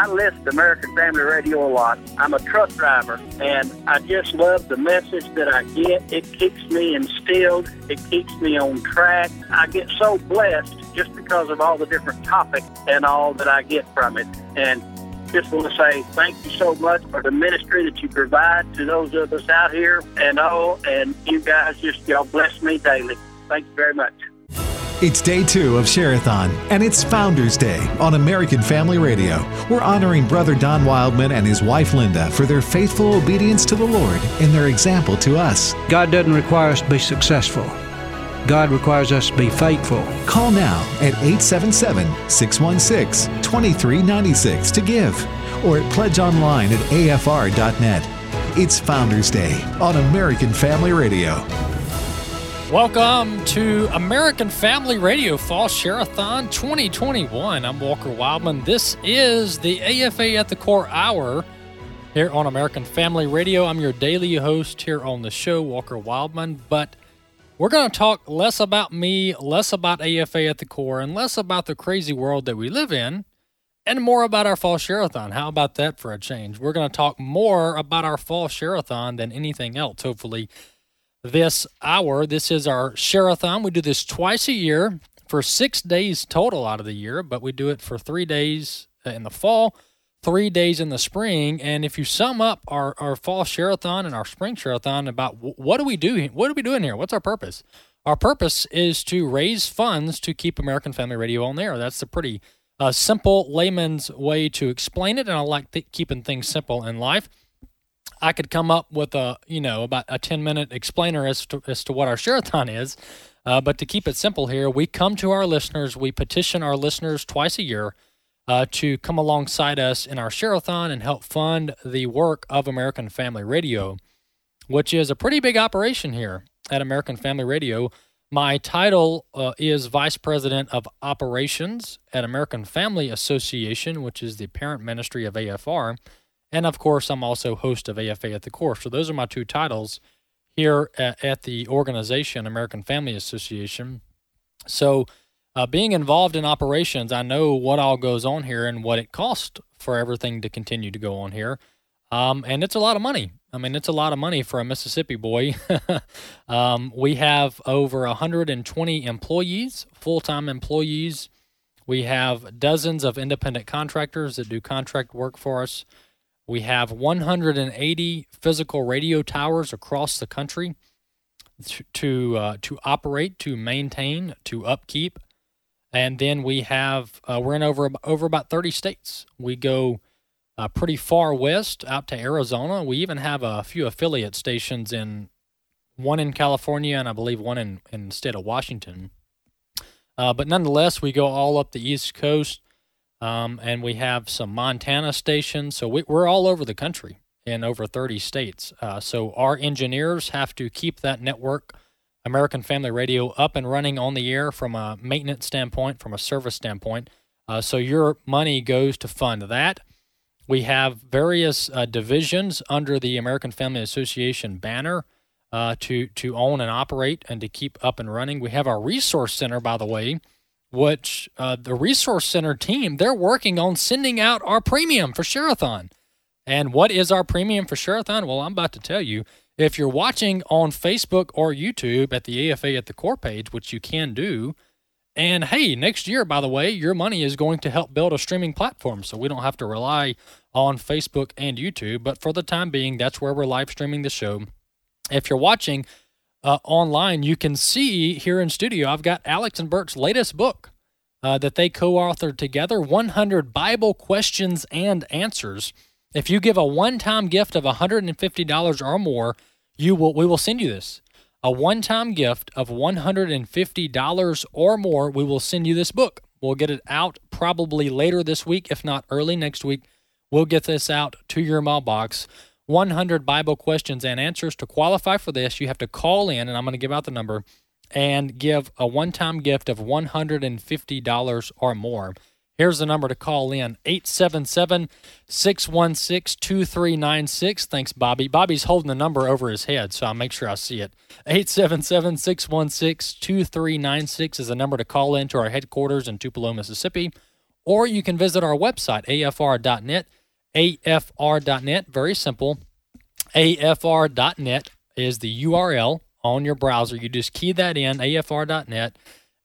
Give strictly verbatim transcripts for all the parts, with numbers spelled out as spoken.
I listen to American Family Radio a lot. I'm a truck driver, and I just love the message that I get. It keeps me instilled. It keeps me on track. I get so blessed just because of all the different topics and all that I get from it. And just want to say thank you so much for the ministry that you provide to those of us out here and all. And you guys just, y'all bless me daily. Thank you very much. It's day two of Share-a-thon, and it's Founders Day on American Family Radio. We're honoring Brother Don Wildman and his wife Linda for their faithful obedience to the Lord and their example to us. God doesn't require us to be successful. God requires us to be faithful. Call now at eight seven seven, six one six, two three nine six to give, or at pledge online at A F R dot net. It's Founders Day on American Family Radio. Welcome to American Family Radio Fall Share-a-thon twenty twenty-one. I'm Walker Wildman. This is the A F A at the Core Hour here on American Family Radio. I'm your daily host here on the show, Walker Wildman. But we're going to talk less about me, less about A F A at the Core, and less about the crazy world that we live in, and more about our Fall Share-a-thon. How about that for a change? We're going to talk more about our Fall Share-a-thon than anything else, hopefully. This hour, this is our Share-a-thon. We do this twice a year for six days total out of the year, but we do it for three days in the fall, three days in the spring. And if you sum up our, our fall Share-a-thon and our spring Share-a-thon about what do we do, what are we doing here? What's our purpose? Our purpose is to raise funds to keep American Family Radio on there. That's a pretty uh, simple layman's way to explain it, and I like th- keeping things simple in life. I could come up with a, you know, about a ten-minute explainer as to, as to what our Share-a-thon is, uh, but to keep it simple here, we come to our listeners, we petition our listeners twice a year uh, to come alongside us in our Share-a-thon and help fund the work of American Family Radio, which is a pretty big operation here at American Family Radio. My title uh, is Vice President of Operations at American Family Association, which is the parent ministry of A F R. And, of course, I'm also host of A F A at the Core. So those are my two titles here at, at the organization, American Family Association. So uh, being involved in operations, I know what all goes on here and what it costs for everything to continue to go on here. Um, and it's a lot of money. I mean, it's a lot of money for a Mississippi boy. um, we have over one hundred twenty employees, full-time employees. We have dozens of independent contractors that do contract work for us. We have one hundred eighty physical radio towers across the country to to, uh, to operate, to maintain, to upkeep, and then we have uh, we're in over over about thirty states. We go uh, pretty far west out to Arizona. We even have a few affiliate stations in one in California and I believe one in, in the state of Washington. Uh, but nonetheless, we go all up the East Coast. Um, and we have some Montana stations, so we, we're all over the country in over thirty states. Uh, so our engineers have to keep that network, American Family Radio, up and running on the air from a maintenance standpoint, from a service standpoint. Uh, so your money goes to fund that. We have various uh, divisions under the American Family Association banner uh, to, to own and operate and to keep up and running. We have our resource center, by the way, which uh, the Resource Center team, they're working on sending out our premium for Share-a-thon. And what is our premium for Share-a-thon? Well, I'm about to tell you. If you're watching on Facebook or YouTube at the A F A at the Core page, which you can do, and hey, next year, by the way, your money is going to help build a streaming platform, so we don't have to rely on Facebook and YouTube. But for the time being, that's where we're live streaming the show. If you're watching Uh, online, you can see here in studio, I've got Alex and Bert's latest book uh, that they co-authored together, one hundred Bible Questions and Answers. If you give a one-time gift of one hundred fifty dollars or more, you will we will send you this. A one-time gift of one hundred fifty dollars or more, we will send you this book. We'll get it out probably later this week, if not early next week. We'll get this out to your mailbox. one hundred Bible Questions and Answers. To qualify for this, you have to call in, and I'm going to give out the number, and give a one-time gift of one hundred fifty dollars or more. Here's the number to call in, eight seven seven, six one six, two three nine six. Thanks, Bobby. Bobby's holding the number over his head, so I'll make sure I see it. eight seven seven, six one six, two three nine six is the number to call in to our headquarters in Tupelo, Mississippi, or you can visit our website, A F R dot net, A F R dot net, very simple. A F R dot net is the U R L on your browser. You just key that in, A F R dot net,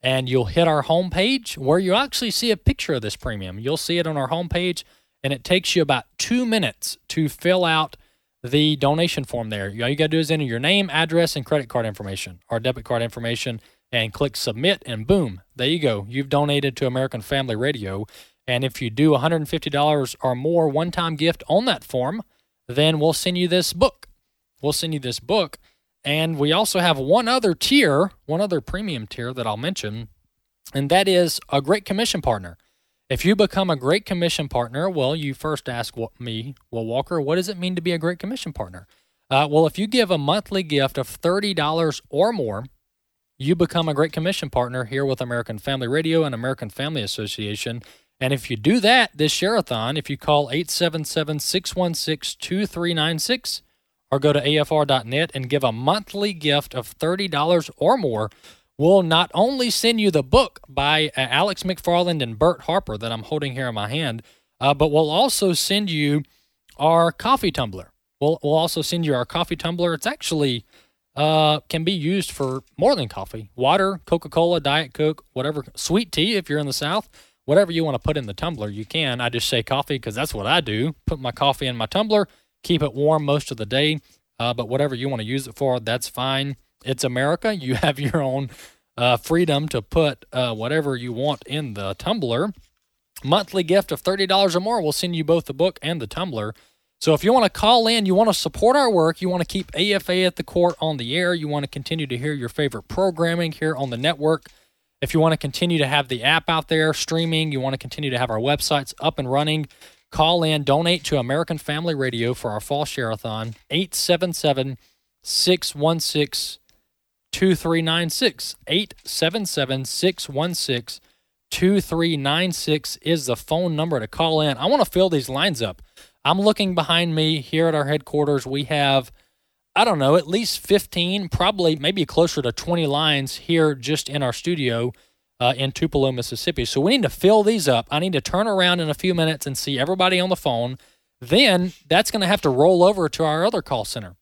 and you'll hit our homepage where you actually see a picture of this premium. You'll see it on our homepage, and it takes you about two minutes to fill out the donation form there. All you got to do is enter your name, address, and credit card information or debit card information and click submit, and boom, there you go. You've donated to American Family Radio. And if you do one hundred fifty dollars or more one-time gift on that form, then we'll send you this book. We'll send you this book. And we also have one other tier, one other premium tier that I'll mention, and that is a Great Commission Partner. If you become a Great Commission Partner, well, you first ask me, well, Walker, what does it mean to be a Great Commission Partner? Uh, well, if you give a monthly gift of thirty dollars or more, you become a Great Commission Partner here with American Family Radio and American Family Association. And if you do that this share-a-thon, if you call eight seven seven, six one six, two three nine six or go to A F R dot net and give a monthly gift of thirty dollars or more, we'll not only send you the book by uh, Alex McFarland and Bert Harper that I'm holding here in my hand, uh, but we'll also send you our coffee tumbler. We'll, we'll also send you our coffee tumbler. It's actually uh, can be used for more than coffee, water, Coca-Cola, Diet Coke, whatever, sweet tea if you're in the South. Whatever you want to put in the tumbler, you can. I just say coffee because that's what I do. Put my coffee in my tumbler, keep it warm most of the day, uh, but whatever you want to use it for, that's fine. It's America. You have your own uh, freedom to put uh, whatever you want in the tumbler. Monthly gift of thirty dollars or more, we'll send you both the book and the tumbler. So if you want to call in, you want to support our work, you want to keep A F A at the Court on the air, you want to continue to hear your favorite programming here on the network, if you want to continue to have the app out there streaming, you want to continue to have our websites up and running, call in, donate to American Family Radio for our fall share-a-thon, eight seven seven, six one six, two three nine six, eight seven seven, six one six, two three nine six is the phone number to call in. I want to fill these lines up. I'm looking behind me here at our headquarters. We have, I don't know, at least fifteen, probably maybe closer to twenty lines here just in our studio uh, in Tupelo, Mississippi. So we need to fill these up. I need to turn around in a few minutes and see everybody on the phone. Then that's going to have to roll over to our other call center.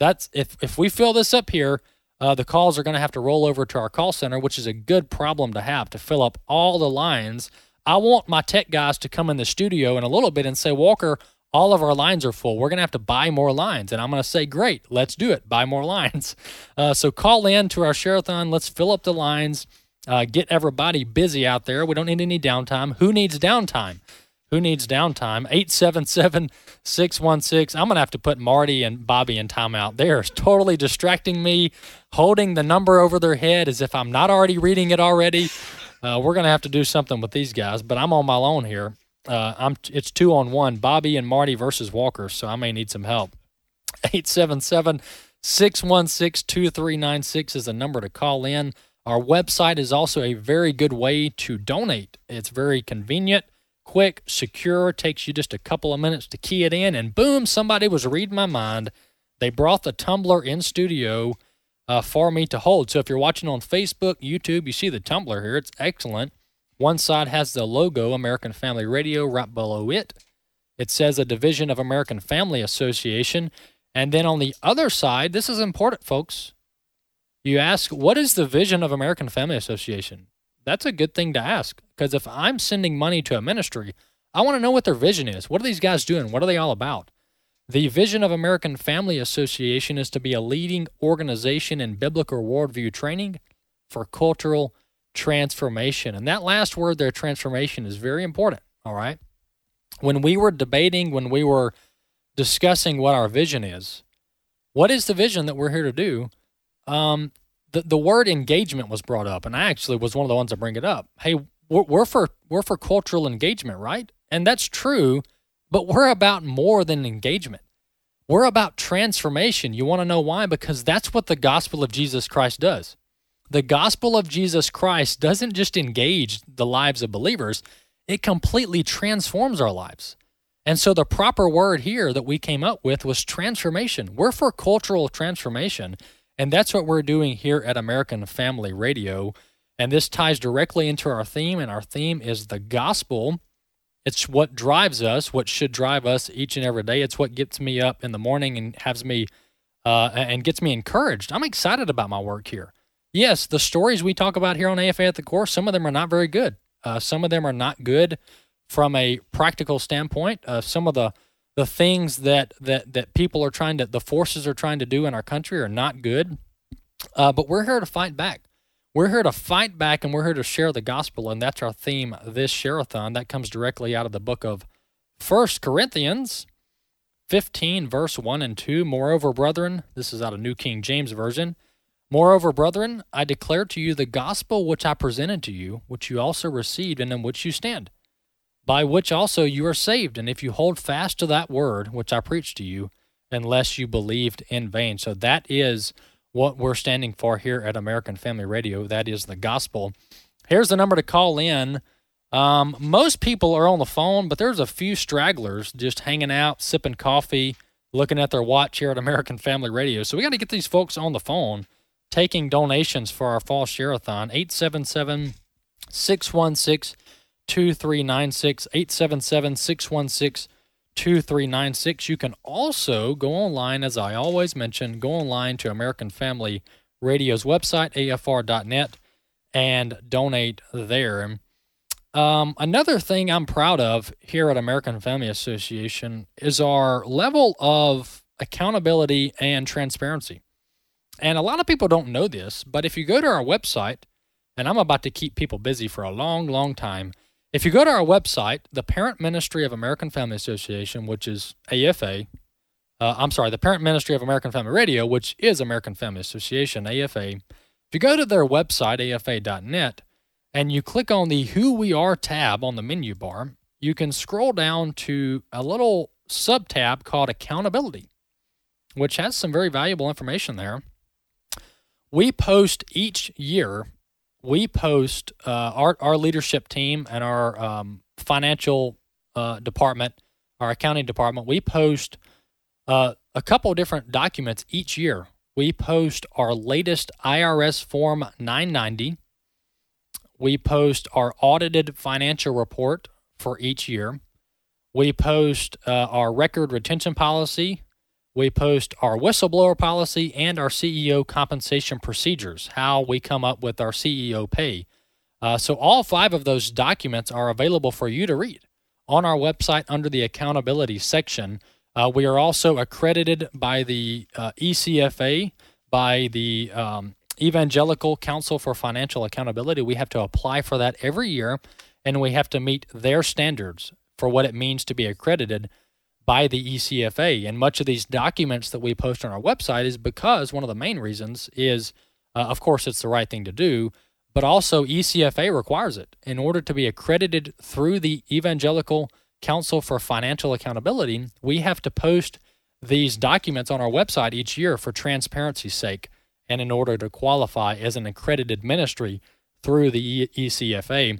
That's if, if we fill this up here, uh, the calls are going to have to roll over to our call center, which is a good problem to have, to fill up all the lines. I want my tech guys to come in the studio in a little bit and say, Walker, all of our lines are full. We're going to have to buy more lines. And I'm going to say, great, let's do it. Buy more lines. Uh, so call in to our share-a-thon. Let's fill up the lines. Uh, get everybody busy out there. We don't need any downtime. Who needs downtime? Who needs downtime? eight seven seven, six one six. I'm going to have to put Marty and Bobby in timeout. They are totally distracting me, holding the number over their head as if I'm not already reading it already. Uh, we're going to have to do something with these guys, but I'm on my own here. Uh, I'm. It's two on one, Bobby and Marty versus Walker, so I may need some help. eight seven seven, six one six, two three nine six is the number to call in. Our website is also a very good way to donate. It's very convenient, quick, secure, takes you just a couple of minutes to key it in, and boom, somebody was reading my mind. They brought the tumbler in studio uh, for me to hold. So if you're watching on Facebook, YouTube, you see the tumbler here. It's excellent. One side has the logo, American Family Radio, right below it. It says a division of American Family Association. And then on the other side, this is important, folks. You ask, what is the vision of American Family Association? That's a good thing to ask, because if I'm sending money to a ministry, I want to know what their vision is. What are these guys doing? What are they all about? The vision of American Family Association is to be a leading organization in biblical worldview training for cultural transformation. And that last word there, transformation, is very important, all right? When we were debating, when we were discussing what our vision is, what is the vision that we're here to do, um, the, the word engagement was brought up, and I actually was one of the ones to bring it up. Hey, we're, we're for we're for cultural engagement, right? And that's true, but we're about more than engagement. We're about transformation. You want to know why? Because that's what the gospel of Jesus Christ does. The gospel of Jesus Christ doesn't just engage the lives of believers, it completely transforms our lives. And so the proper word here that we came up with was transformation. We're for cultural transformation, and that's what we're doing here at American Family Radio. And this ties directly into our theme, and our theme is the gospel It's what drives us, what should drive us each and every day. It's what gets me up in the morning and has me uh, and gets me encouraged. I'm excited about my work here. Yes, the stories we talk about here on A F A at the Core, some of them are not very good. Uh, some of them are not good from a practical standpoint. Uh, some of the the things that that that people are trying to, the forces are trying to do in our country are not good. Uh, but we're here to fight back. We're here to fight back, and we're here to share the gospel, and that's our theme this share-a-thon. That comes directly out of the book of First Corinthians fifteen, verse one and two. Moreover, brethren, this is out of New King James Version. Moreover, brethren, I declare to you the gospel which I presented to you, which you also received, and in which you stand, by which also you are saved, and if you hold fast to that word which I preached to you, unless you believed in vain. So that is what we're standing for here at American Family Radio. That is the gospel. Here's the number to call in. Um, most people are on the phone, but there's a few stragglers just hanging out, sipping coffee, looking at their watch here at American Family Radio. So we got to get these folks on the phone, taking donations for our fall share-a-thon. eight seven seven, six one six, two three nine six, eight seven seven, six one six, two three nine six. You can also go online, as I always mention, go online to American Family Radio's website, A F R dot net, and donate there. Um, another thing I'm proud of here at American Family Association is our level of accountability and transparency. And a lot of people don't know this, but if you go to our website, and I'm about to keep people busy for a long, long time, if you go to our website, the Parent Ministry of American Family Association, which is A F A, uh, I'm sorry, the Parent Ministry of American Family Radio, which is American Family Association, A F A, if you go to their website, A F A dot net, and you click on the Who We Are tab on the menu bar, you can scroll down to a little sub-tab called Accountability, which has some very valuable information there. We post each year. We post uh, our our leadership team and our um, financial uh, department, our accounting department. We post uh, a couple different documents each year. We post our latest I R S Form nine ninety. We post our audited financial report for each year. We post uh, our record retention policy. We post our whistleblower policy and our C E O compensation procedures, how we come up with our C E O pay. Uh, so all five of those documents are available for you to read on our website under the accountability section. Uh, we are also accredited by the uh, E C F A, by the um, Evangelical Council for Financial Accountability. We have to apply for that every year, and we have to meet their standards for what it means to be accredited by the E C F A. And much of these documents that we post on our website is because one of the main reasons is, uh, of course, it's the right thing to do, but also E C F A requires it. In order to be accredited through the Evangelical Council for Financial Accountability, we have to post these documents on our website each year for transparency's sake and in order to qualify as an accredited ministry through the E C F A.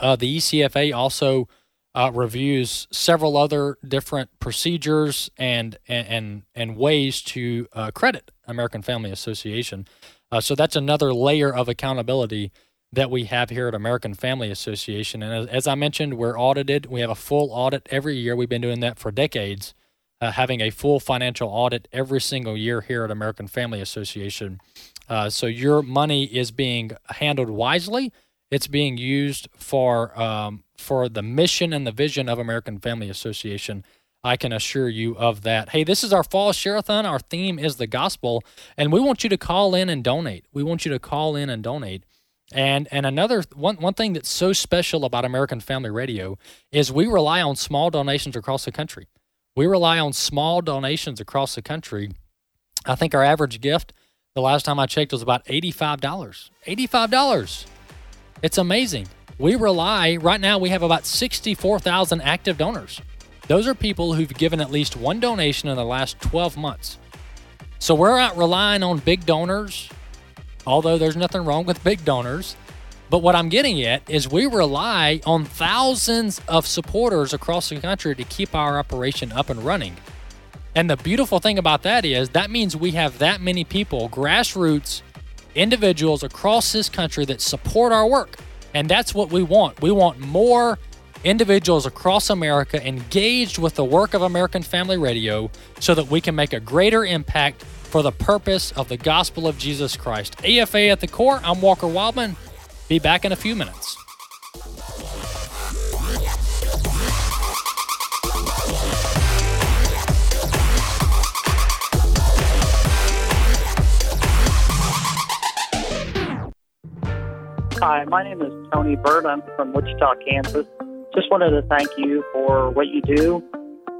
Uh, the E C F A also Uh, reviews several other different procedures and and and ways to uh, credit American Family Association. Uh, so that's another layer of accountability that we have here at American Family Association. And as, as I mentioned, we're audited. We have a full audit every year. We've been doing that for decades, uh, having a full financial audit every single year here at American Family Association. Uh, so your money is being handled wisely. It's being used for um, for the mission and the vision of American Family Association. I can assure you of that. Hey, this is our fall share-a-thon. Our theme is the gospel, and we want you to call in and donate. We want you to call in and donate. And and another one one thing that's so special about American Family Radio is we rely on small donations across the country. We rely on small donations across the country. I think our average gift, the last time I checked, was about eighty-five dollars. eighty-five dollars. It's amazing. We rely, right now we have about sixty-four thousand active donors. Those are people who've given at least one donation in the last twelve months. So we're not relying on big donors, although there's nothing wrong with big donors. But what I'm getting at is we rely on thousands of supporters across the country to keep our operation up and running. And the beautiful thing about that is that means we have that many people, grassroots individuals across this country that support our work. And that's what we want. We want more individuals across America engaged with the work of American Family Radio so that we can make a greater impact for the purpose of the gospel of Jesus Christ. A F A at the core, I'm Walker Wildman. Be back in a few minutes. Hi, my name is Tony Bird. I'm from Wichita, Kansas. Just wanted to thank you for what you do.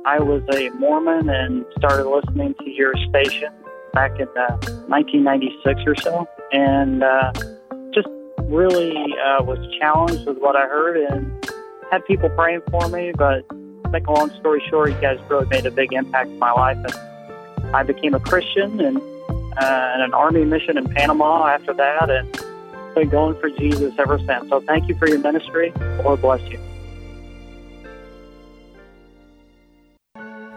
I was a Mormon and started listening to your station back in uh, nineteen ninety-six or so, and uh, just really uh, was challenged with what I heard and had people praying for me, but to make a long story short, you guys really made a big impact in my life. And I became a Christian and uh, in an Army mission in Panama after that, and been going for Jesus ever since. So thank you for your ministry. Lord bless you.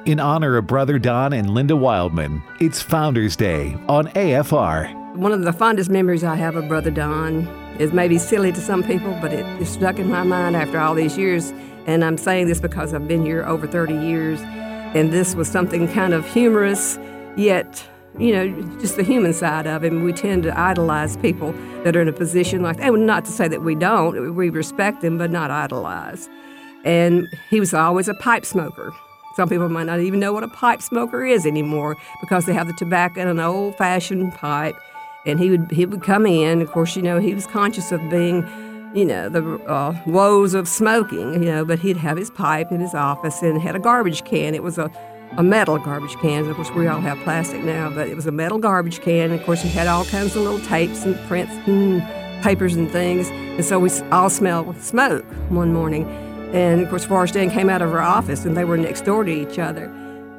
In honor of Brother Don and Linda Wildman, it's Founders Day on A F R. One of the fondest memories I have of Brother Don is maybe silly to some people, but it, it stuck in my mind after all these years. And I'm saying this because I've been here over thirty years, and this was something kind of humorous, yet you know, just the human side of him. We tend to idolize people that are in a position like that. And not to say that we don't. We respect them, but not idolize. And he was always a pipe smoker. Some people might not even know what a pipe smoker is anymore because they have the tobacco in an old-fashioned pipe. And he would he would come in. Of course, you know, he was conscious of being, you know, the uh, woes of smoking, you know, but he'd have his pipe in his office and had a garbage can. It was a a metal garbage can. Of course, we all have plastic now, but it was a metal garbage can. Of course, it had all kinds of little tapes and prints and papers and things. And so we all smelled smoke one morning. And, of course, Forrest Dean came out of her office, and they were next door to each other.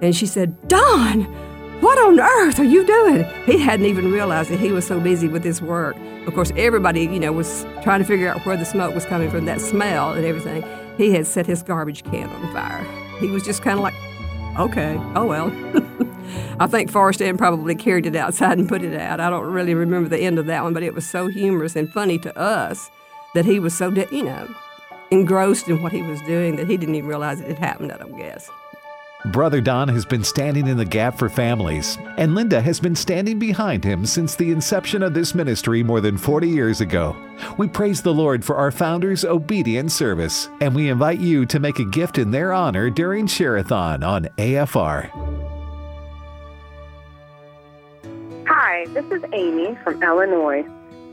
And she said, "Don, what on earth are you doing?" He hadn't even realized that he was so busy with his work. Of course, everybody, you know, was trying to figure out where the smoke was coming from, that smell and everything. He had set his garbage can on fire. He was just kind of like, okay, oh well. I think Forrest Dean probably carried it outside and put it out. I don't really remember the end of that one, but it was so humorous and funny to us that he was so, de- you know, engrossed in what he was doing that he didn't even realize it had happened, I don't guess. Brother Don has been standing in the gap for families, and Linda has been standing behind him since the inception of this ministry more than forty years ago. We praise the Lord for our founders' obedient service, and we invite you to make a gift in their honor during Share-a-thon on A F R. Hi, this is Amy from Illinois.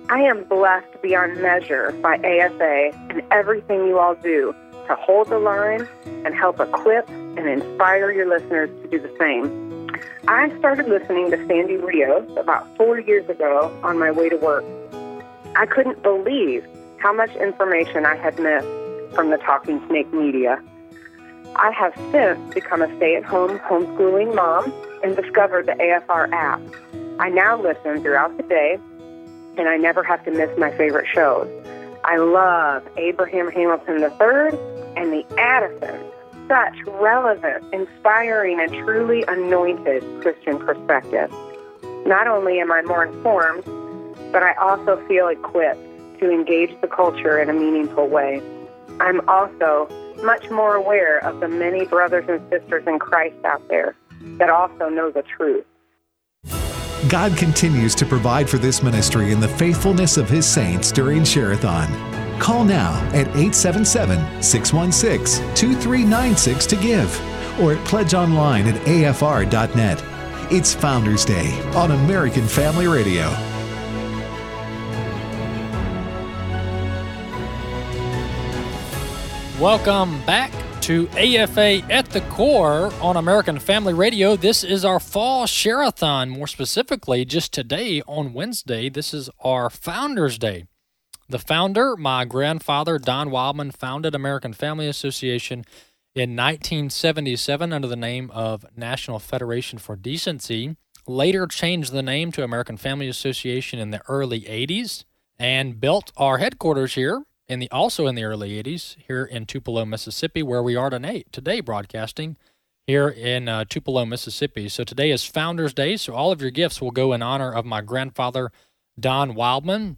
I am blessed beyond measure by A F A and everything you all do to hold the line and help equip and inspire your listeners to do the same. I started listening to Sandy Rios about four years ago on my way to work. I couldn't believe how much information I had missed from the Talking Snake Media. I have since become a stay-at-home homeschooling mom and discovered the A F R app. I now listen throughout the day, and I never have to miss my favorite shows. I love Abraham Hamilton the third and the Addisons. Such relevant, inspiring, and truly anointed Christian perspective. Not only am I more informed, but I also feel equipped to engage the culture in a meaningful way. I'm also much more aware of the many brothers and sisters in Christ out there that also know the truth. God continues to provide for this ministry in the faithfulness of His saints during Share-a-thon. Call now at eight seven seven, six one six, two three nine six to give, or at pledge online at A F R dot net. It's Founders Day on American Family Radio. Welcome back to A F A at the Core on American Family Radio. This is our fall Share-a-thon, more specifically just today on Wednesday. This is our Founders Day. The founder, my grandfather, Don Wildman, founded American Family Association in nineteen seventy-seven under the name of National Federation for Decency, later changed the name to American Family Association in the early eighties, and built our headquarters here, in the, also in the early eighties, here in Tupelo, Mississippi, where we are today, today broadcasting here in uh, Tupelo, Mississippi. So today is Founders Day, so all of your gifts will go in honor of my grandfather, Don Wildman,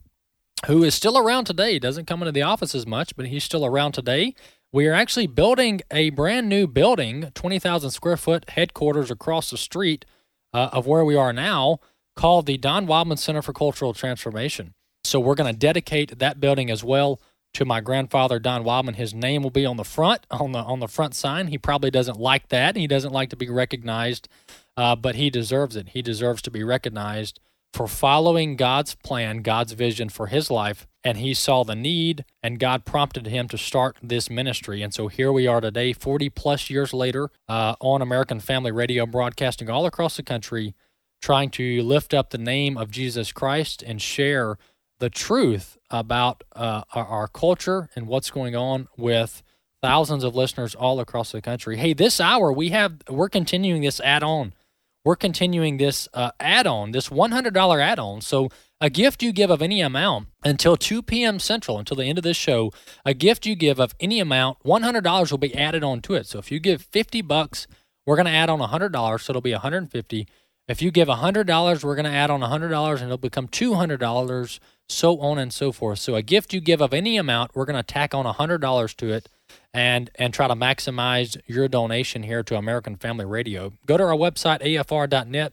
who is still around today. Doesn't come into the office as much, but he's still around today. We are actually building a brand new building, twenty thousand square foot headquarters across the street uh, of where we are now, called the Don Wildman Center for Cultural Transformation. So we're going to dedicate that building as well to my grandfather, Don Wildman. His name will be on the front, on the on the front sign. He probably doesn't like that. He doesn't like to be recognized, uh, but he deserves it. He deserves to be recognized for following God's plan, God's vision for his life, and he saw the need, and God prompted him to start this ministry. And so here we are today, forty-plus years later, uh, on American Family Radio, broadcasting all across the country, trying to lift up the name of Jesus Christ and share the truth about uh, our, our culture and what's going on with thousands of listeners all across the country. Hey, this hour we have we're continuing this add-on. We're continuing this uh, add-on, this one hundred dollars add-on. So a gift you give of any amount until two p.m. Central, until the end of this show, a gift you give of any amount, one hundred dollars will be added on to it. So if you give fifty bucks, we're going to add on one hundred dollars, so it'll be one hundred fifty dollars. If you give one hundred dollars, we're going to add on one hundred dollars, and it'll become two hundred dollars, so on and so forth. So a gift you give of any amount, we're going to tack on one hundred dollars to it and and try to maximize your donation here to American Family Radio. Go to our website, A F R dot net,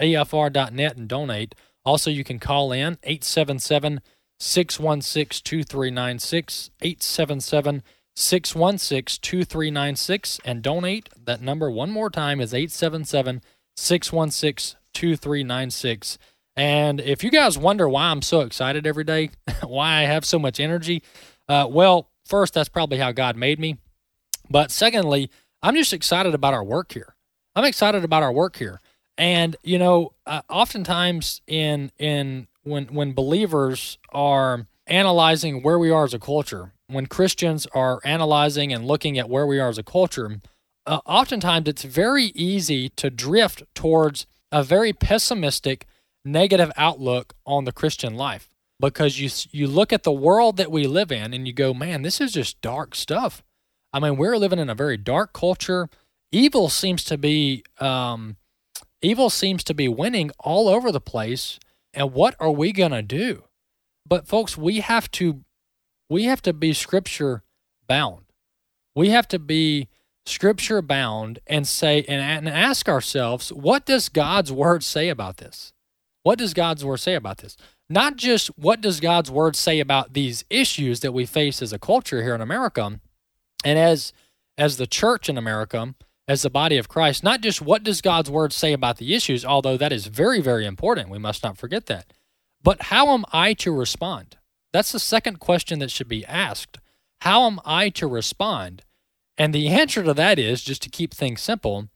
A F R dot net, and donate. Also, you can call in, eight seven seven, six one six, two three nine six, eight seven seven, six one six, two three nine six, and donate. That number, one more time, is eight seven seven, six one six, two three nine six. And if you guys wonder why I'm so excited every day, why I have so much energy, uh, well, first, that's probably how God made me. But secondly, I'm just excited about our work here. I'm excited about our work here. And, you know, uh, oftentimes in in when when believers are analyzing where we are as a culture, when Christians are analyzing and looking at where we are as a culture, uh, oftentimes it's very easy to drift towards a very pessimistic, negative outlook on the Christian life. Because you you look at the world that we live in and you go, man, this is just dark stuff. I mean, we're living in a very dark culture. Evil seems to be um, evil seems to be winning all over the place. And what are we gonna do? But folks, we have to we have to be scripture bound. We have to be scripture bound and say and, and ask ourselves, what does God's word say about this? What does God's word say about this? Not just what does God's word say about these issues that we face as a culture here in America, and as as the church in America, as the body of Christ, not just what does God's word say about the issues, although that is very, very important. We must not forget that. But how am I to respond? That's the second question that should be asked. How am I to respond? And the answer to that is, just to keep things simple,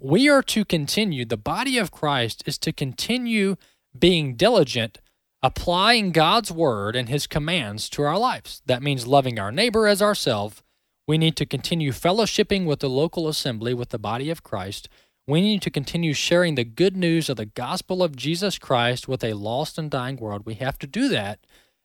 we are to continue, the body of Christ is to continue being diligent, applying God's word and his commands to our lives. That means loving our neighbor as ourselves. We need to continue fellowshipping with the local assembly, with the body of Christ. We need to continue sharing the good news of the gospel of Jesus Christ with a lost and dying world. We have to do that.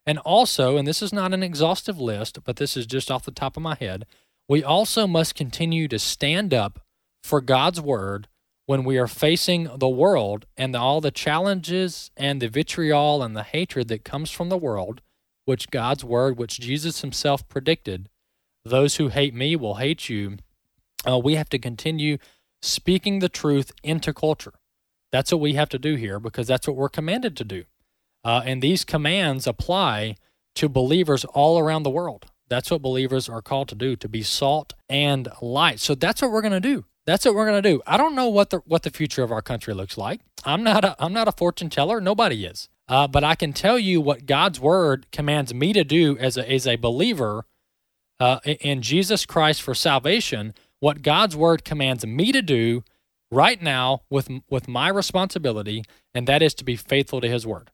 And also, and this is not an exhaustive list, but this is just off the top of my head, we also must continue to stand up for God's word when we are facing the world and the, all the challenges and the vitriol and the hatred that comes from the world, which God's word, which Jesus himself predicted, those who hate me will hate you. Uh, we have to continue speaking the truth into culture. That's what we have to do here, because that's what we're commanded to do. Uh, and these commands apply to believers all around the world. That's what believers are called to do, to be salt and light. So that's what we're going to do. That's what we're going to do. I don't know what the what the future of our country looks like. I'm not a, I'm not a fortune teller. Nobody is. Uh, but I can tell you what God's word commands me to do as a, as a believer uh, in Jesus Christ for salvation, what God's word commands me to do right now with with my responsibility, and that is to be faithful to his word.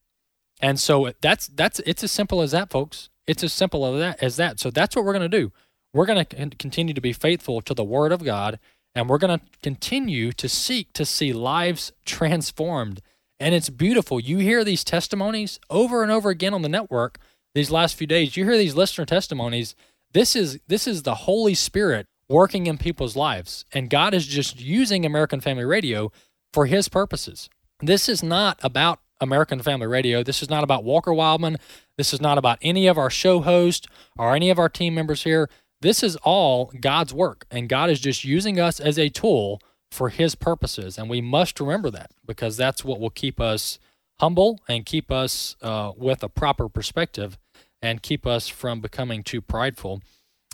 And so that's that's it's as simple as that, folks. It's as simple as that. As that. So that's what we're going to do. We're going to continue to be faithful to the word of God, and we're going to continue to seek to see lives transformed. And it's beautiful. You hear these testimonies over and over again on the network these last few days. You hear these listener testimonies. This is this is the Holy Spirit working in people's lives. And God is just using American Family Radio for his purposes. This is not about American Family Radio. This is not about Walker Wildman. This is not about any of our show hosts or any of our team members here. This is all God's work, and God is just using us as a tool for his purposes, and we must remember that, because that's what will keep us humble and keep us uh, with a proper perspective and keep us from becoming too prideful.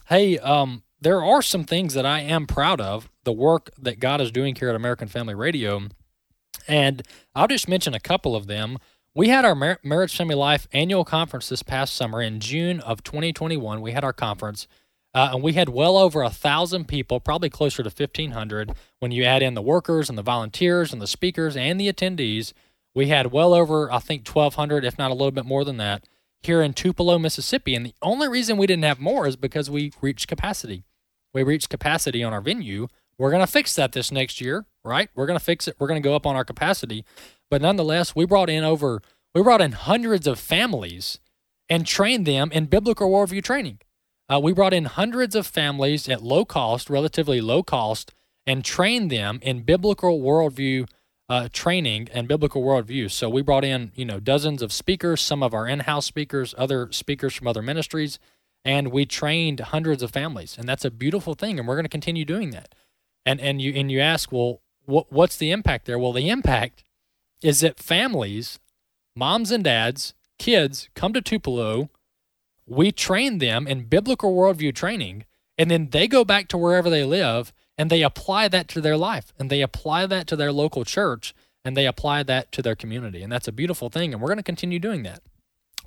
Hey, um, there are some things that I am proud of, the work that God is doing here at American Family Radio, and I'll just mention a couple of them. We had our Mar- Marriage Family Life annual conference this past summer in June of twenty twenty-one. We had our conference, uh, and we had well over one thousand people, probably closer to fifteen hundred. When you add in the workers and the volunteers and the speakers and the attendees, we had well over, I think, twelve hundred, if not a little bit more than that, here in Tupelo, Mississippi. And the only reason we didn't have more is because we reached capacity. We reached capacity on our venue. We're going to fix that this next year, right? We're going to fix it. We're going to go up on our capacity. But nonetheless, we brought in over, we brought in hundreds of families and trained them in biblical worldview training. Uh, we brought in hundreds of families at low cost, relatively low cost, and trained them in biblical worldview uh, training and biblical worldview. So we brought in, you know, dozens of speakers, some of our in-house speakers, other speakers from other ministries, and we trained hundreds of families. And that's a beautiful thing, and we're going to continue doing that. And and you and you ask, well, what, what's the impact there? Well, the impact is that families, moms and dads, kids come to Tupelo, we train them in biblical worldview training, and then they go back to wherever they live, and they apply that to their life, and they apply that to their local church, and they apply that to their community. And that's a beautiful thing, and we're going to continue doing that.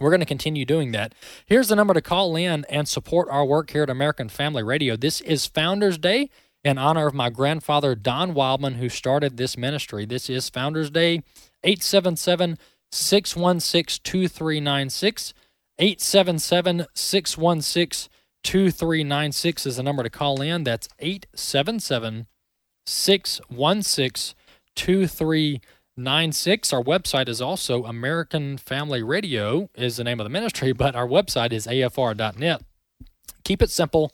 We're going to continue doing that. Here's the number to call in and support our work here at American Family Radio. This is Founders Day in honor of my grandfather, Don Wildman, who started this ministry. This is Founders Day, eight seven seven, six one six, two three nine six. eight seven seven, six one six, two three nine six is the number to call in. That's eight seven seven, six one six, two three nine six. Our website is also American Family Radio is the name of the ministry, but our website is A F R dot net. Keep it simple.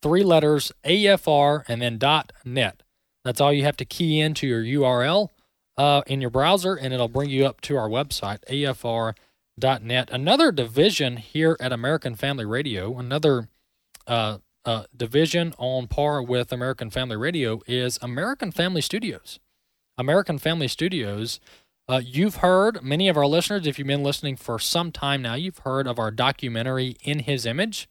Three letters, A F R, and then .net. That's all you have to key into your U R L uh, in your browser, and it'll bring you up to our website, A F R dot net. Another division here at American Family Radio, another uh, uh, division on par with American Family Radio is American Family Studios. American Family Studios, uh, you've heard, many of our listeners, if you've been listening for some time now, you've heard of our documentary, In His Image.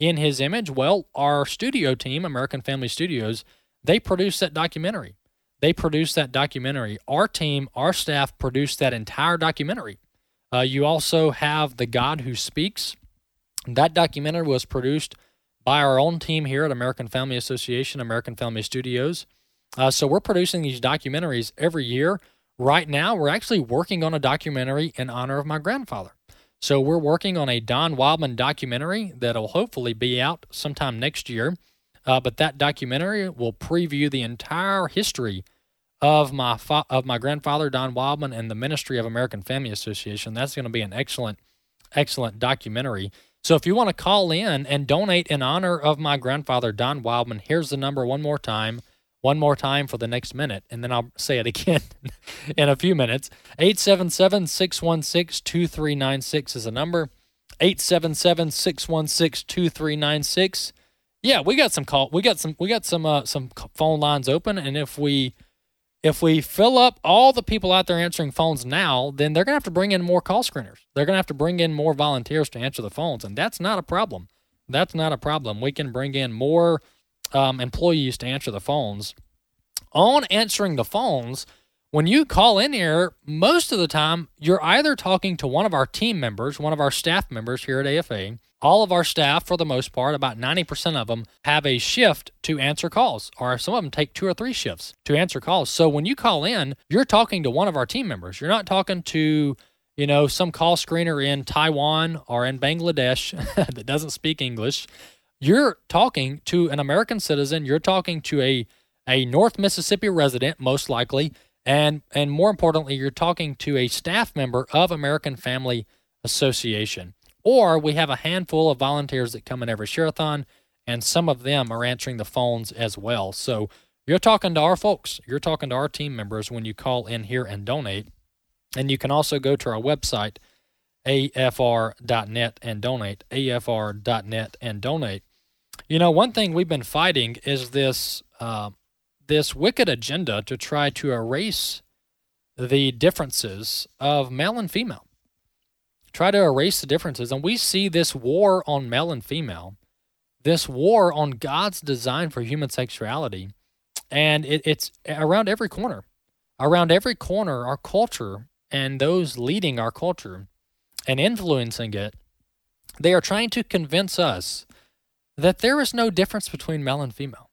In His Image, well, our studio team, American Family Studios, they produced that documentary. They produced that documentary. Our team, our staff produced that entire documentary. Uh, you also have The God Who Speaks. That documentary was produced by our own team here at American Family Association, American Family Studios. Uh, so we're producing these documentaries every year. Right now, we're actually working on a documentary in honor of my grandfather. So we're working on a Don Wildman documentary that'll hopefully be out sometime next year, uh, but that documentary will preview the entire history of my fa- of my grandfather, Don Wildman, and the ministry of American Family Association. That's going to be an excellent, excellent documentary. So if you want to call in and donate in honor of my grandfather, Don Wildman, here's the number one more time. One more time for the next minute, and then I'll say it again in a few minutes. eight seven seven, six one six, two three nine six is a number. eight seven seven, six one six, two three nine six. Yeah, we got some call. We got some. We got some. Uh, some phone lines open, and if we if we fill up all the people out there answering phones now, then they're gonna have to bring in more call screeners. They're gonna have to bring in more volunteers to answer the phones, and that's not a problem. That's not a problem. We can bring in more Um, employees to answer the phones. On answering the phones, when you call in here, most of the time, you're either talking to one of our team members, one of our staff members here at A F A. All of our staff, for the most part, about ninety percent of them have a shift to answer calls, or some of them take two or three shifts to answer calls. So when you call in, you're talking to one of our team members. You're not talking to, you know, some call screener in Taiwan or in Bangladesh that doesn't speak English. You're talking to an American citizen. You're talking to a, a North Mississippi resident, most likely, and and more importantly, you're talking to a staff member of American Family Association. Or we have a handful of volunteers that come in every share-a-thon, and some of them are answering the phones as well. So you're talking to our folks. You're talking to our team members when you call in here and donate. And you can also go to our website, A F R dot net, and donate, A F R dot net, and donate. You know, one thing we've been fighting is this uh, this wicked agenda to try to erase the differences of male and female. Try to erase the differences. And we see this war on male and female, this war on God's design for human sexuality, and it, it's around every corner. Around every corner, our culture and those leading our culture and influencing it, they are trying to convince us that there is no difference between male and female.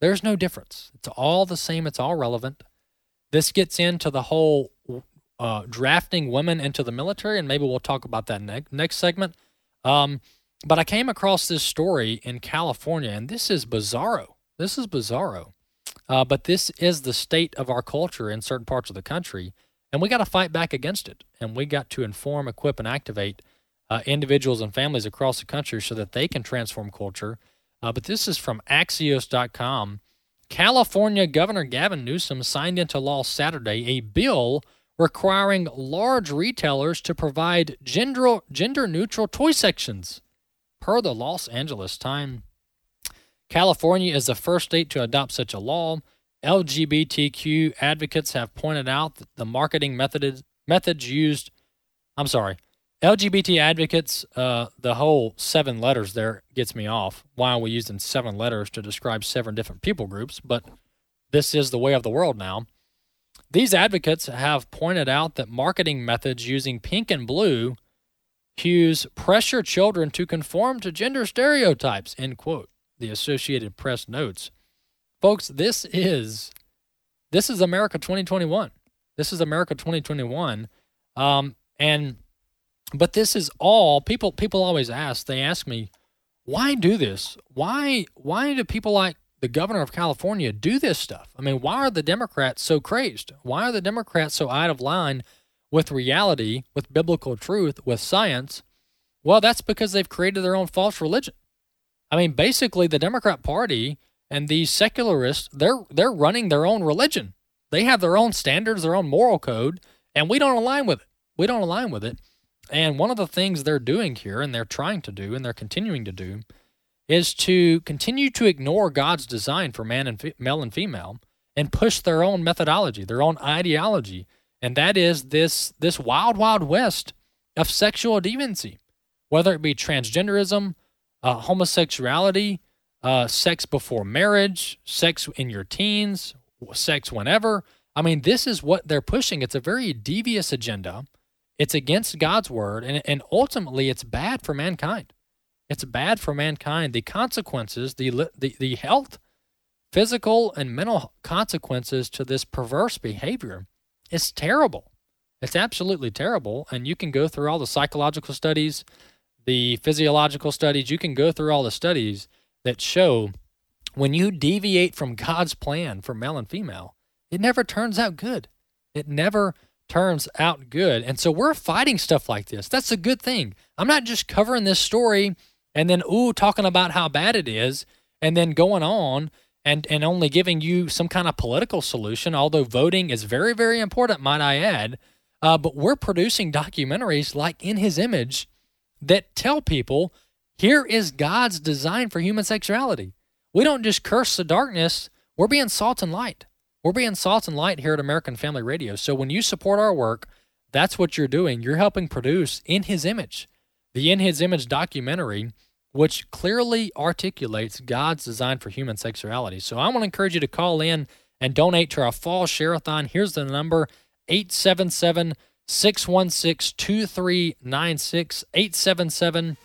There's no difference. It's all the same. It's all relevant. This gets into the whole uh, drafting women into the military, and maybe we'll talk about that ne- next segment. Um, but I came across this story in California, and this is bizarro. This is bizarro. Uh, but this is the state of our culture in certain parts of the country, and we got to fight back against it. And we got to inform, equip, and activate uh, individuals and families across the country so that they can transform culture. Uh, but this is from Axios dot com. California Governor Gavin Newsom signed into law Saturday a bill requiring large retailers to provide gender, gender-neutral toy sections, per the Los Angeles Times. California is the first state to adopt such a law. L G B T Q advocates have pointed out that the marketing methods methods used, I'm sorry, L G B T advocates, uh, the whole seven letters there gets me off. Why are we using seven letters to describe seven different people groups? But this is the way of the world now. These advocates have pointed out that marketing methods using pink and blue hues pressure children to conform to gender stereotypes, end quote. The Associated Press notes. Folks, this is this is America twenty twenty-one. This is America twenty twenty-one. Um, and but this is all people people always ask, they ask me, why do this? Why why do people like the governor of California do this stuff? I mean, why are the Democrats so crazed? Why are the Democrats so out of line with reality, with biblical truth, with science? Well, that's because they've created their own false religion. I mean, basically, the Democrat Party and these secularists—they're—they're they're running their own religion. They have their own standards, their own moral code, and we don't align with it. We don't align with it. And one of the things they're doing here, and they're trying to do, and they're continuing to do, is to continue to ignore God's design for man and fe- male and female, and push their own methodology, their own ideology, and that is this this wild, wild west of sexual deviancy, whether it be transgenderism. Uh, homosexuality, uh, sex before marriage, sex in your teens, sex whenever. I mean, this is what they're pushing. It's a very devious agenda. It's against God's word, and, and ultimately it's bad for mankind. It's bad for mankind. The consequences, the, the, the health, physical, and mental consequences to this perverse behavior is terrible. It's absolutely terrible, and you can go through all the psychological studies, the physiological studies, you can go through all the studies that show when you deviate from God's plan for male and female, it never turns out good. It never turns out good. And so we're fighting stuff like this. That's a good thing. I'm not just covering this story and then, ooh, talking about how bad it is and then going on and, and only giving you some kind of political solution, although voting is very, very important, might I add. Uh, but we're producing documentaries like In His Image that tell people, here is God's design for human sexuality. We don't just curse the darkness. We're being salt and light. We're being salt and light here at American Family Radio. So when you support our work, that's what you're doing. You're helping produce In His Image, the In His Image documentary, which clearly articulates God's design for human sexuality. So I want to encourage you to call in and donate to our fall share-a-thon. Here's the number, eight seven seven six one six, two three nine six, eight seven seven,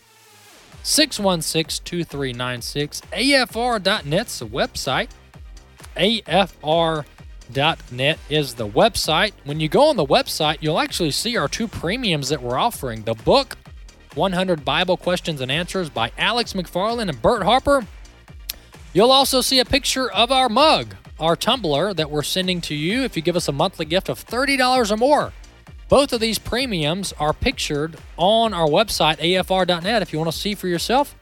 six one six, two three nine six. A F R dot net's the website. A F R dot net is the website. When you go on the website, you'll actually see our two premiums that we're offering. The book, one hundred Bible Questions and Answers by Alex McFarland and Bert Harper. You'll also see a picture of our mug, our tumbler that we're sending to you if you give us a monthly gift of thirty dollars or more. Both of these premiums are pictured on our website, A F R dot net. If you want to see for yourself,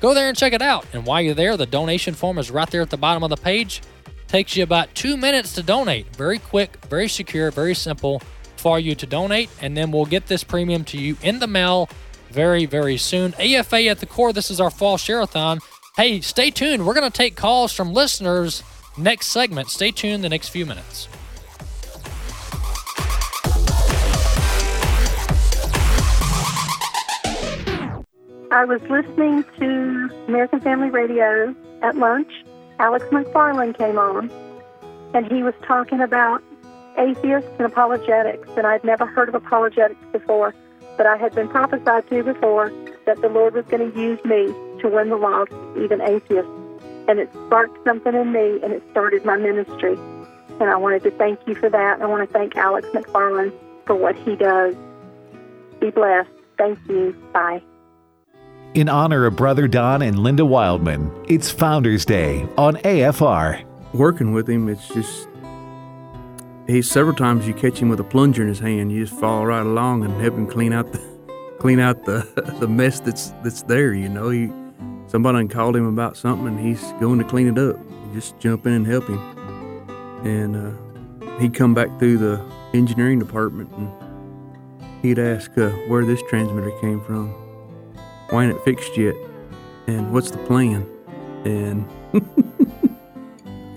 go there and check it out. And while you're there, the donation form is right there at the bottom of the page. Takes you about two minutes to donate. Very quick, very secure, very simple for you to donate. And then we'll get this premium to you in the mail very, very soon. A F A at the core. This is our fall share-a-thon. Hey, stay tuned. We're going to take calls from listeners next segment. Stay tuned the next few minutes. I was listening to American Family Radio at lunch. Alex McFarland came on, and he was talking about atheists and apologetics, and I'd never heard of apologetics before, but I had been prophesied to before that the Lord was going to use me to win the lost, even atheists. And it sparked something in me, and it started my ministry. And I wanted to thank you for that. I want to thank Alex McFarland for what he does. Be blessed. Thank you. Bye. In honor of Brother Don and Linda Wildman, it's Founders Day on A F R. Working with him, it's just, he several times you catch him with a plunger in his hand, you just follow right along and help him clean out the clean out the the mess that's that's there. You know, he, somebody called him about something and he's going to clean it up. You just jump in and help him, and uh, he'd come back through the engineering department and he'd ask uh, where this transmitter came from. Why ain't it fixed yet? And what's the plan? And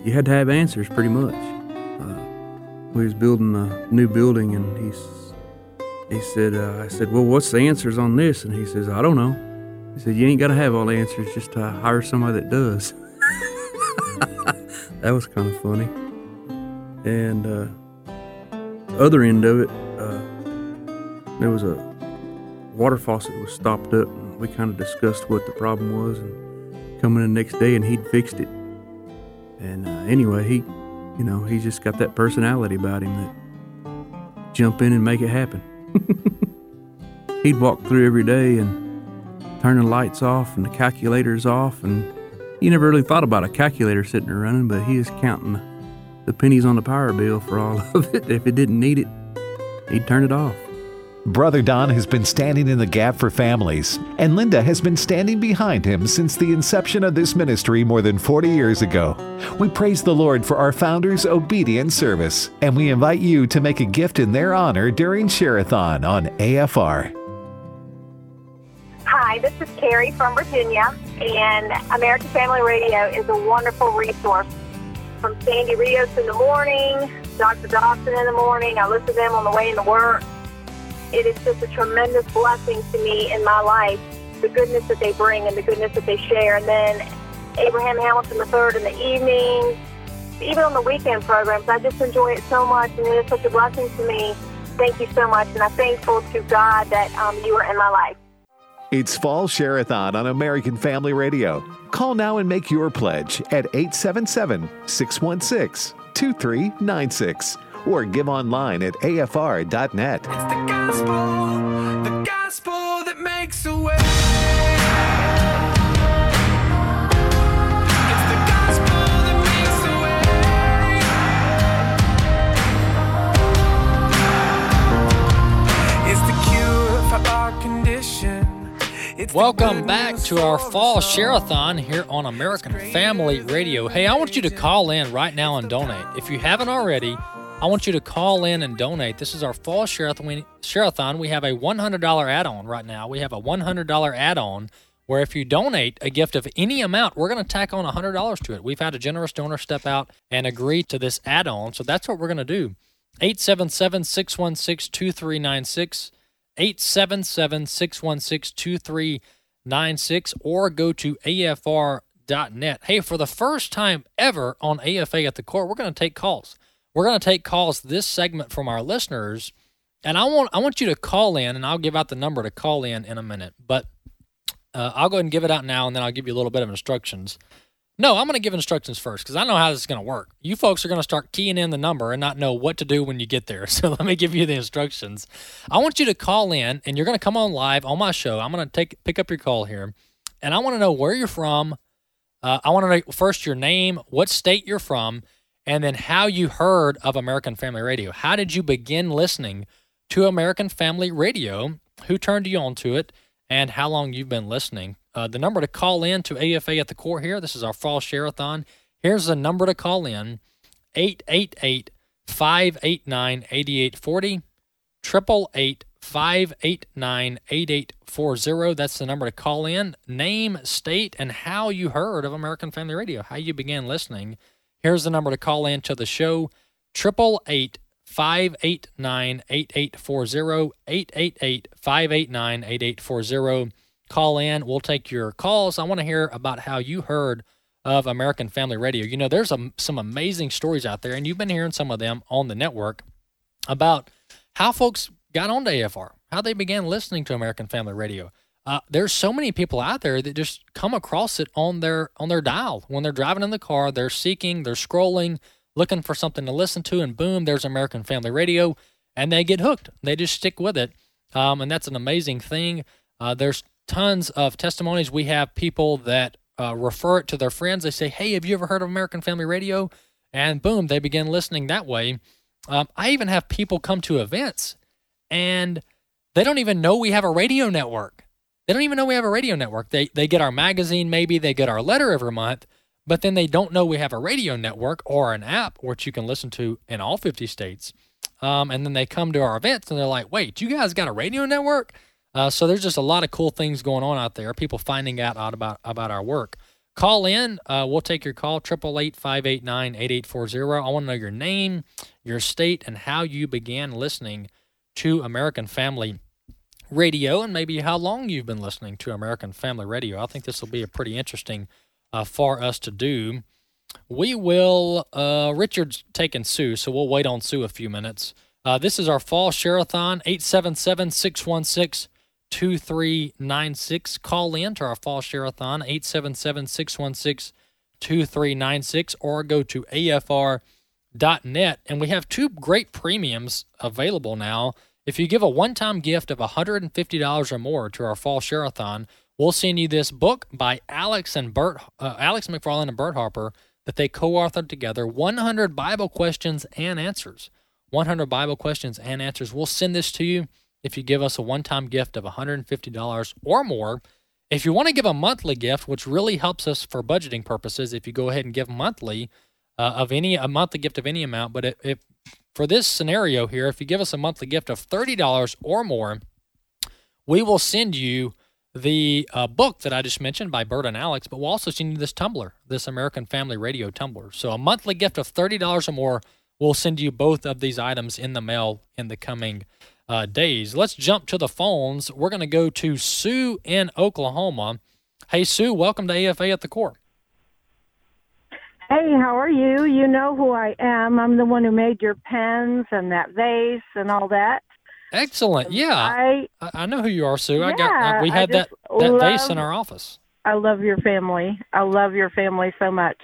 you had to have answers pretty much. Uh, we was building a new building, and he's, he said, uh, I said, well, what's the answers on this? And he says, I don't know. He said, you ain't got to have all the answers, just uh, hire somebody that does. That was kind of funny. And uh, other end of it, uh, there was a water faucet was stopped up, and we kind of discussed what the problem was, and coming in the next day and he'd fixed it. And uh, anyway, he, you know, he's just got that personality about him that jump in and make it happen. He'd walk through every day and turn the lights off and the calculators off, and you never really thought about a calculator sitting there running, but he is counting the pennies on the power bill for all of it. If it didn't need it, he'd turn it off. Brother Don has been standing in the gap for families, and Linda has been standing behind him since the inception of this ministry more than forty years ago. We praise the Lord for our founders' obedient service, and we invite you to make a gift in their honor during Share-a-thon on A F R. Hi, this is Carrie from Virginia, and American Family Radio is a wonderful resource. From Sandy Rios in the morning, Doctor Dawson in the morning, I listen to them on the way into work. It is just a tremendous blessing to me in my life, the goodness that they bring and the goodness that they share. And then Abraham Hamilton the third in the evening, even on the weekend programs, I just enjoy it so much, and it is such a blessing to me. Thank you so much, and I'm thankful to God that um, you are in my life. It's Fall Share-a-thon on American Family Radio. Call now and make your pledge at eight seven seven, six one six, two three nine six. Or give online at A F R dot net. It's the gospel, the gospel that makes a way. It's the gospel that makes a way. It's the cure for our condition. It's Welcome back to our Fall Share-a-thon here on American Family Radio. Hey, I want you to call in right now and donate. If you haven't already, I want you to call in and donate. This is our Fall Share-a-thon. We have a one hundred dollars add-on right now. We have a one hundred dollars add-on where if you donate a gift of any amount, we're going to tack on one hundred dollars to it. We've had a generous donor step out and agree to this add-on, so that's what we're going to do. eight seven seven, six one six, two three nine six, eight seven seven, six one six, two three nine six, or go to A F R dot net. Hey, for the first time ever on A F A at the Core, we're going to take calls. We're going to take calls this segment from our listeners, and I want I want you to call in, and I'll give out the number to call in in a minute, but uh, I'll go ahead and give it out now, and then I'll give you a little bit of instructions. No, I'm going to give instructions first because I know how this is going to work. You folks are going to start keying in the number and not know what to do when you get there, so let me give you the instructions. I want you to call in, and you're going to come on live on my show. I'm going to take pick up your call here, and I want to know where you're from. Uh, I want to know first your name, what state you're from, and then how you heard of American Family Radio. How did you begin listening to American Family Radio? Who turned you on to it, and how long you've been listening? Uh, the number to call in to A F A at the Core here, this is our Fall Share-a-thon. Here's the number to call in, eight eight eight, five eight nine, eight eight four zero, five eight nine, eight eight four zero. That's the number to call in. Name, state, and how you heard of American Family Radio, how you began listening. Here's the number to call in to the show, eight eight eight, five eight nine, eight eight four zero, eight eight eight, five eight nine, eight eight four zero. Call in. We'll take your calls. I want to hear about how you heard of American Family Radio. You know, there's a, some amazing stories out there, and you've been hearing some of them on the network about how folks got on to A F R, how they began listening to American Family Radio. Uh, there's so many people out there that just come across it on their on their dial. When they're driving in the car, they're seeking, they're scrolling, looking for something to listen to, and boom, there's American Family Radio, and they get hooked. They just stick with it, um, and that's an amazing thing. Uh, there's tons of testimonies. We have people that uh, refer it to their friends. They say, hey, have you ever heard of American Family Radio? And boom, they begin listening that way. Um, I even have people come to events, and they don't even know we have a radio network. They don't even know we have a radio network. They they get our magazine, maybe they get our letter every month, but then they don't know we have a radio network or an app which you can listen to in all fifty states. Um, and then they come to our events and they're like, wait, you guys got a radio network? Uh, so there's just a lot of cool things going on out there, people finding out, out about, about our work. Call in. Uh, we'll take your call, eight eight eight, five eight nine, eight eight four zero. I want to know your name, your state, and how you began listening to American Family Radio, and maybe how long you've been listening to American Family Radio. I think this will be a pretty interesting uh, for us to do. We will, uh, Richard's taking Sue, so we'll wait on Sue a few minutes. Uh, this is our Fall Share-a-thon, eight seven seven, six one six, two three nine six. Call in to our Fall Share-a-thon, eight seven seven, six one six, two three nine six, or go to A F R dot net. And we have two great premiums available now. If you give a one-time gift of one hundred fifty dollars or more to our Fall Share-a-thon, we'll send you this book by Alex and Bert, uh, Alex McFarland and Bert Harper that they co-authored together, one hundred Bible Questions and Answers. one hundred Bible Questions and Answers. We'll send this to you if you give us a one-time gift of one hundred fifty dollars or more. If you want to give a monthly gift, which really helps us for budgeting purposes, if you go ahead and give monthly, uh, of any a monthly gift of any amount, but if for this scenario here, if you give us a monthly gift of thirty dollars or more, we will send you the uh, book that I just mentioned by Bert and Alex, but we'll also send you this tumbler, this American Family Radio tumbler. So a monthly gift of thirty dollars or more, we'll send you both of these items in the mail in the coming uh, days. Let's jump to the phones. We're going to go to Sue in Oklahoma. Hey, Sue, welcome to A F A at the Core. Hey, how are you? You know who I am. I'm the one who made your pens and that vase and all that. Excellent. Yeah, I I know who you are, Sue. Yeah, I got we had that, that love, vase in our office. I love your family. I love your family so much.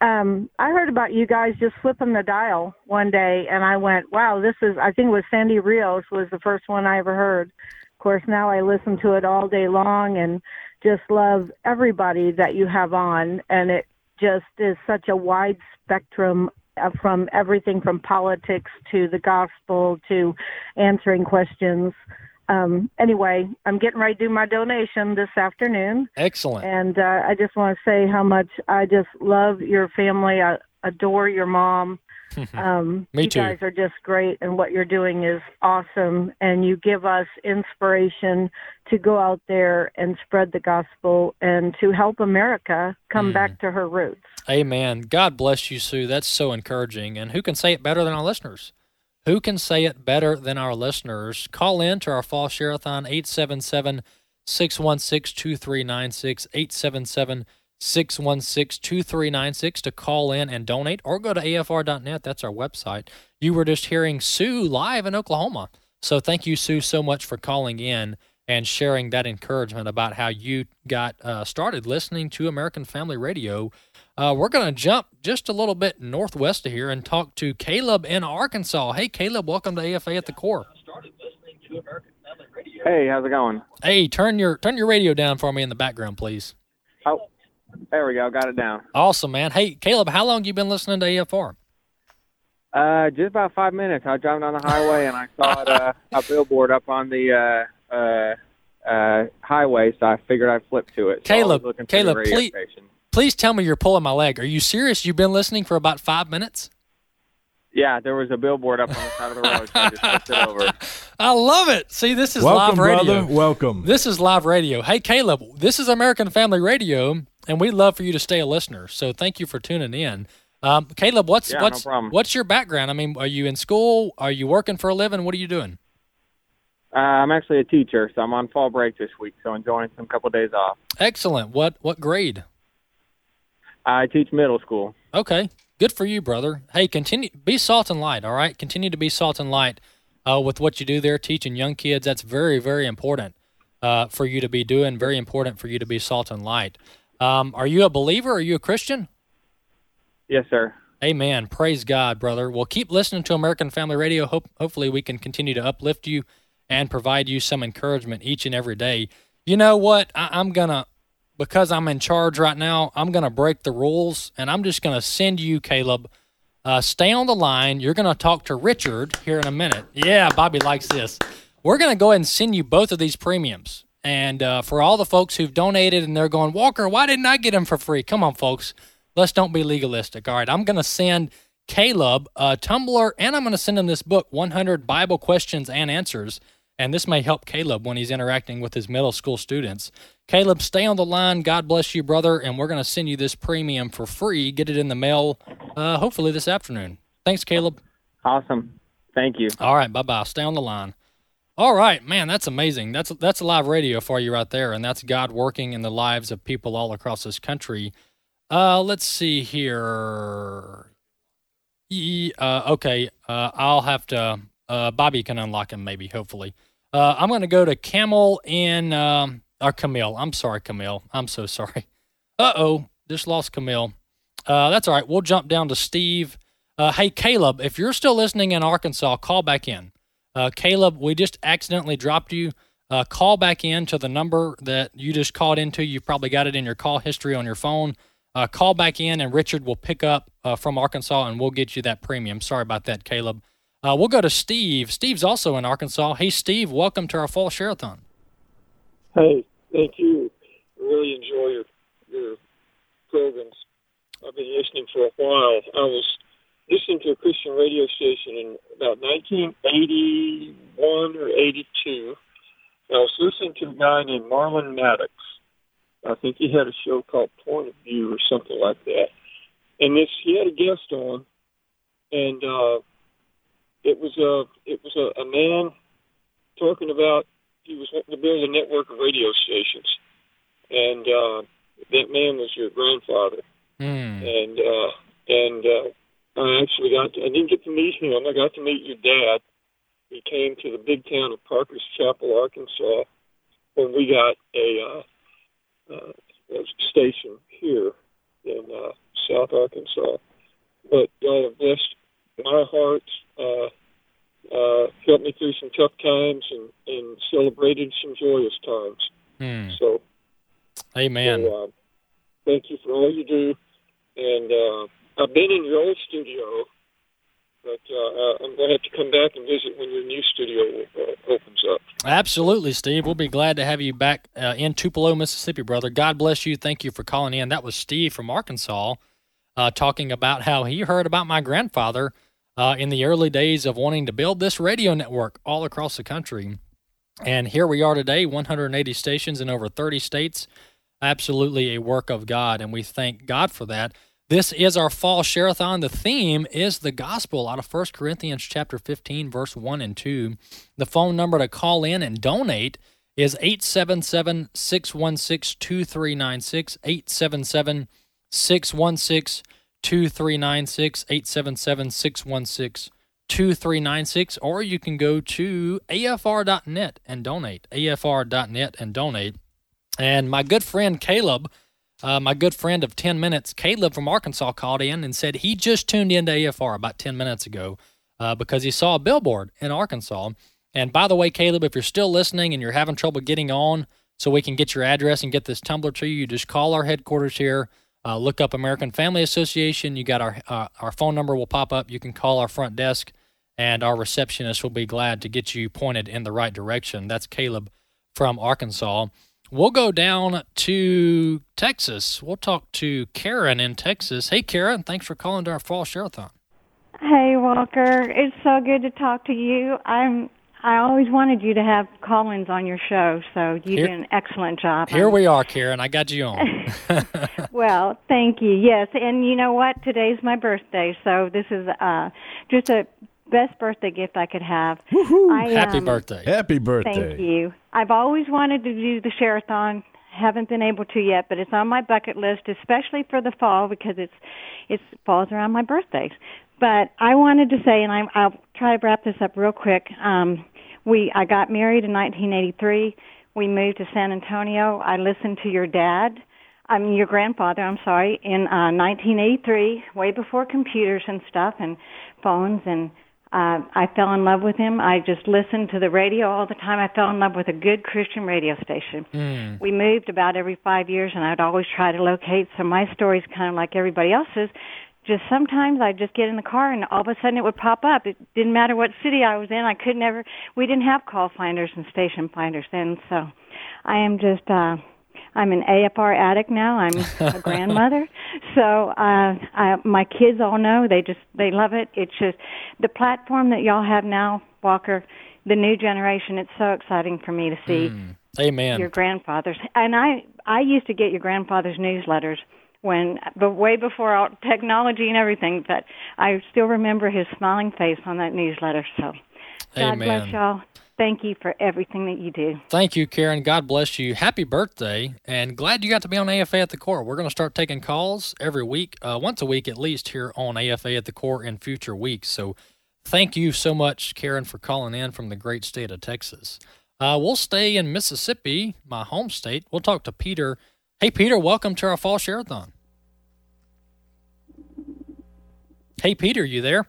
Um, I heard about you guys just flipping the dial one day, and I went, wow, this is, I think it was Sandy Rios was the first one I ever heard. Of course, now I listen to it all day long and just love everybody that you have on, and it just is such a wide spectrum uh, from everything from politics to the gospel to answering questions. Um, anyway, I'm getting ready to do my donation this afternoon. Excellent. And uh, I just want to say how much I just love your family. I adore your mom. Um, Me you too. You guys are just great, and what you're doing is awesome, and you give us inspiration to go out there and spread the gospel and to help America come mm. back to her roots. Amen. God bless you, Sue. That's so encouraging, and who can say it better than our listeners? Who can say it better than our listeners? Call in to our Fall Share-a-thon, eight seven seven, six one six, two three nine six, eight seven seven, six one six, two three nine six. six one six, two three nine six to call in and donate, or go to A F R dot net. That's our website. You were just hearing Sue live in Oklahoma. So thank you, Sue, so much for calling in and sharing that encouragement about how you got uh, started listening to American Family Radio. Uh, we're going to jump just a little bit northwest of here and talk to Caleb in Arkansas. Hey, Caleb, welcome to A F A at the Core. Started listening to American Family Radio. Hey, how's it going? Hey, turn your turn your radio down for me in the background, please. Oh. There we go. Got it down. Awesome, man. Hey, Caleb, how long have you been listening to A F R? Uh, just about five minutes. I was driving on the highway, and I saw it, uh, a billboard up on the uh, uh, uh, highway, so I figured I'd flip to it. So Caleb, Caleb, please, please tell me you're pulling my leg. Are you serious? You've been listening for about five minutes? Yeah, there was a billboard up on the side of the road, so I just flipped it over. I love it. See, this is welcome, live radio. Brother, welcome. This is live radio. Hey, Caleb, this is American Family Radio, and we'd love for you to stay a listener. So thank you for tuning in. Um, Caleb, what's yeah, what's no what's your background? I mean, are you in school? Are you working for a living? What are you doing? Uh, I'm actually a teacher, so I'm on fall break this week, so enjoying some couple of days off. Excellent. What what grade? I teach middle school. Okay. Good for you, brother. Hey, continue be salt and light, all right? Continue to be salt and light uh, with what you do there, teaching young kids. That's very, very important uh, for you to be doing, very important for you to be salt and light. Um, are you a believer? Are you a Christian? Yes, sir. Amen. Praise God, brother. Well, keep listening to American Family Radio. Hope, hopefully we can continue to uplift you and provide you some encouragement each and every day. You know what? I, I'm going to... Because I'm in charge right now, I'm going to break the rules, and I'm just going to send you, Caleb, uh, stay on the line. You're going to talk to Richard here in a minute. Yeah, Bobby likes this. We're going to go ahead and send you both of these premiums. And uh, for all the folks who've donated and they're going, Walker, why didn't I get them for free? Come on, folks. Let's don't be legalistic. All right, I'm going to send Caleb a Tumblr, and I'm going to send him this book, one hundred Bible Questions and Answers. And this may help Caleb when he's interacting with his middle school students. Caleb, stay on the line. God bless you, brother, and we're going to send you this premium for free. Get it in the mail uh, hopefully this afternoon. Thanks, Caleb. Awesome. Thank you. All right, bye-bye. Stay on the line. All right, man, that's amazing. That's that's live radio for you right there, and that's God working in the lives of people all across this country. Uh, let's see here. Uh, okay, uh, I'll have to... Uh, Bobby can unlock him, maybe, hopefully. Uh, I'm going to go to Camel in, um, or Camille. I'm sorry, Camille. I'm so sorry. Uh-oh, just lost Camille. Uh, that's all right. We'll jump down to Steve. Uh, hey, Caleb, if you're still listening in Arkansas, call back in. Uh, Caleb, we just accidentally dropped you. Uh, call back in to the number that you just called into. You probably got it in your call history on your phone. Uh, call back in, and Richard will pick up uh, from Arkansas, and we'll get you that premium. Sorry about that, Caleb. Uh, we'll go to Steve. Steve's also in Arkansas. Hey, Steve, welcome to our fall share-a-thon. Hey, thank you. Really enjoy your, your programs. I've been listening for a while. I was listening to a Christian radio station in about nineteen eighty-one or eighty-two. I was listening to a guy named Marlon Maddox. I think he had a show called Point of View or something like that. And this he had a guest on, and... uh It was a it was a, a man talking about he was wanting to build a network of radio stations, and uh, that man was your grandfather. Mm. And uh, and uh, I actually got to, I didn't get to meet him. I got to meet your dad. He came to the big town of Parker's Chapel, Arkansas, when we got a, uh, uh, a station here in uh, South Arkansas. But y'all have blessed my heart. Uh, uh, helped me through some tough times and, and celebrated some joyous times. Hmm. So, amen. So, uh, thank you for all you do. And uh, I've been in your old studio, but uh, I'm going to have to come back and visit when your new studio uh, opens up. Absolutely, Steve. We'll be glad to have you back uh, in Tupelo, Mississippi, brother. God bless you. Thank you for calling in. That was Steve from Arkansas uh, talking about how he heard about my grandfather Uh, in the early days of wanting to build this radio network all across the country. And here we are today, one hundred eighty stations in over thirty states. Absolutely a work of God, and we thank God for that. This is our fall share-a-thon. The theme is the gospel out of First Corinthians chapter fifteen, verse one and two. The phone number to call in and donate is eight seven seven, six one six, two three nine six, eight seven seven, six one six, two three nine six. two three nine six, eight seven seven, six one six, two three nine six, or you can go to A F R dot net and donate, A F R dot net and donate. And my good friend Caleb, uh, my good friend of ten minutes, Caleb from Arkansas called in and said he just tuned into A F R about ten minutes ago uh, because he saw a billboard in Arkansas. And by the way, Caleb, if you're still listening and you're having trouble getting on so we can get your address and get this Tumblr to you, you just call our headquarters here. Uh, look up American Family Association. You got our uh, our phone number will pop up. You can call our front desk, and our receptionist will be glad to get you pointed in the right direction. That's Caleb from Arkansas. We'll go down to Texas. We'll talk to Karen in Texas. Hey, Karen, thanks for calling to our fall share-a-thon. Hey, Walker. It's so good to talk to you. I'm I always wanted you to have call-ins on your show, so you here, did an excellent job. Here we are, Karen. I got you on. Well, thank you. Yes, and you know what? Today's my birthday, so this is uh, just a best birthday gift I could have. Woo-hoo. I, Happy um, birthday. Happy birthday. Thank you. I've always wanted to do the share-a-thon. Haven't been able to yet, but it's on my bucket list, especially for the fall because it's it falls around my birthday. But I wanted to say, and I, I'll try to wrap this up real quick, um, We I got married in nineteen eighty-three. We moved to San Antonio. I listened to your dad, I mean your grandfather, I'm sorry, in uh, nineteen eighty-three, way before computers and stuff and phones, and uh, I fell in love with him. I just listened to the radio all the time. I fell in love with a good Christian radio station. Mm. We moved about every five years, and I'd always try to locate, so my story's kind of like everybody else's. Just sometimes I'd just get in the car, and all of a sudden it would pop up. It didn't matter what city I was in. I could never – we didn't have call finders and station finders then. So I am just uh, – I'm an A F R addict now. I'm a grandmother. So uh, I, my kids all know. They just – they love it. It's just the platform that y'all have now, Walker, the new generation, it's so exciting for me to see. Mm. Amen. Your grandfather's. And I, I used to get your grandfather's newsletters. When, but way before all technology and everything, but I still remember his smiling face on that newsletter. So, God Amen. Bless y'all. Thank you for everything that you do. Thank you, Karen. God bless you. Happy birthday, and glad you got to be on A F A at the Core. We're going to start taking calls every week, uh, once a week at least, here on A F A at the Core in future weeks. So, thank you so much, Karen, for calling in from the great state of Texas. Uh, we'll stay in Mississippi, my home state. We'll talk to Peter. Hey, Peter, welcome to our Fall Share-a-thon. Hey, Peter, you there?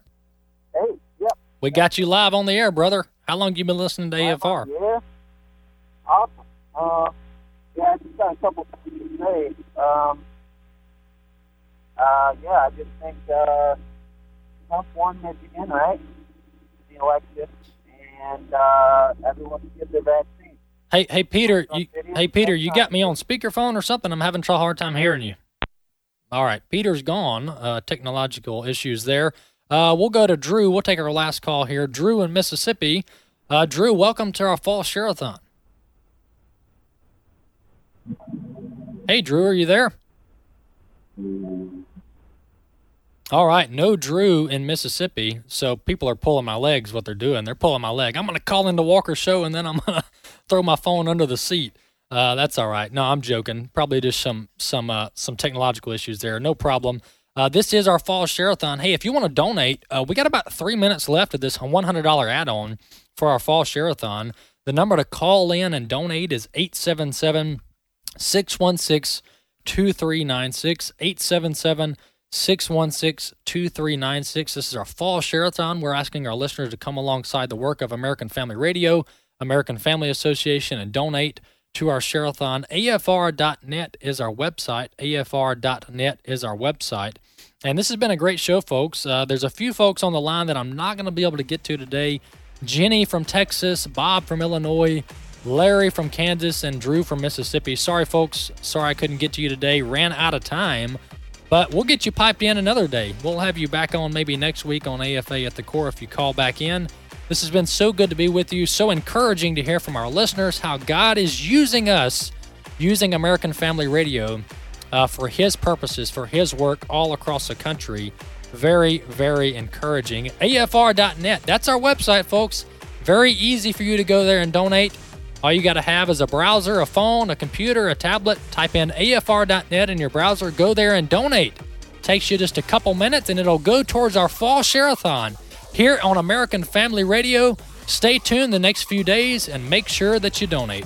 Hey, yep. We got you live on the air, brother. How long have you been listening to A F R? Yeah, awesome. Uh, yeah, I just got a couple things to say. Um, uh, yeah, I just think uh, Trump won Michigan, right? The election, and uh, everyone should get their vaccine. Hey, hey, Peter, you, hey, Peter, you got me on speakerphone or something? I'm having a hard time hearing you. All right, Peter's gone. Uh, technological issues there. Uh, we'll go to Drew. We'll take our last call here. Drew in Mississippi. Uh, Drew, welcome to our Fall Share-a-thon. Hey, Drew, are you there? All right, no Drew in Mississippi, so people are pulling my legs, what they're doing. They're pulling my leg. I'm going to call in the Walker Show, and then I'm going to throw my phone under the seat. Uh, that's all right. No, I'm joking. Probably just some some uh, some technological issues there. No problem. Uh, this is our Fall Share-a-thon. Hey, if you want to donate, uh, we got about three minutes left of this one hundred dollars add-on for our Fall Share-a-thon. The number to call in and donate is eight seven seven, six one six, two three nine six, eight seven seven, six one six, two three nine six. This is our Fall Share-a-thon. We're asking our listeners to come alongside the work of American Family Radio, American Family Association, and donate to our share-a-thon. A F R dot net is our website. A F R dot net is our website. And this has been a great show, folks. Uh, there's a few folks on the line that I'm not going to be able to get to today. Jenny from Texas, Bob from Illinois, Larry from Kansas, and Drew from Mississippi. Sorry, folks. Sorry I couldn't get to you today. Ran out of time. But we'll get you piped in another day. We'll have you back on maybe next week on A F A at the Core if you call back in. This has been so good to be with you, so encouraging to hear from our listeners how God is using us, using American Family Radio uh, for His purposes, for His work all across the country. Very, very encouraging. A F R dot net, that's our website, folks. Very easy for you to go there and donate. All you got to have is a browser, a phone, a computer, a tablet. Type in A F R dot net in your browser. Go there and donate. Takes you just a couple minutes, and it'll go towards our Fall Share-a-thon here on American Family Radio. Stay tuned the next few days and make sure that you donate.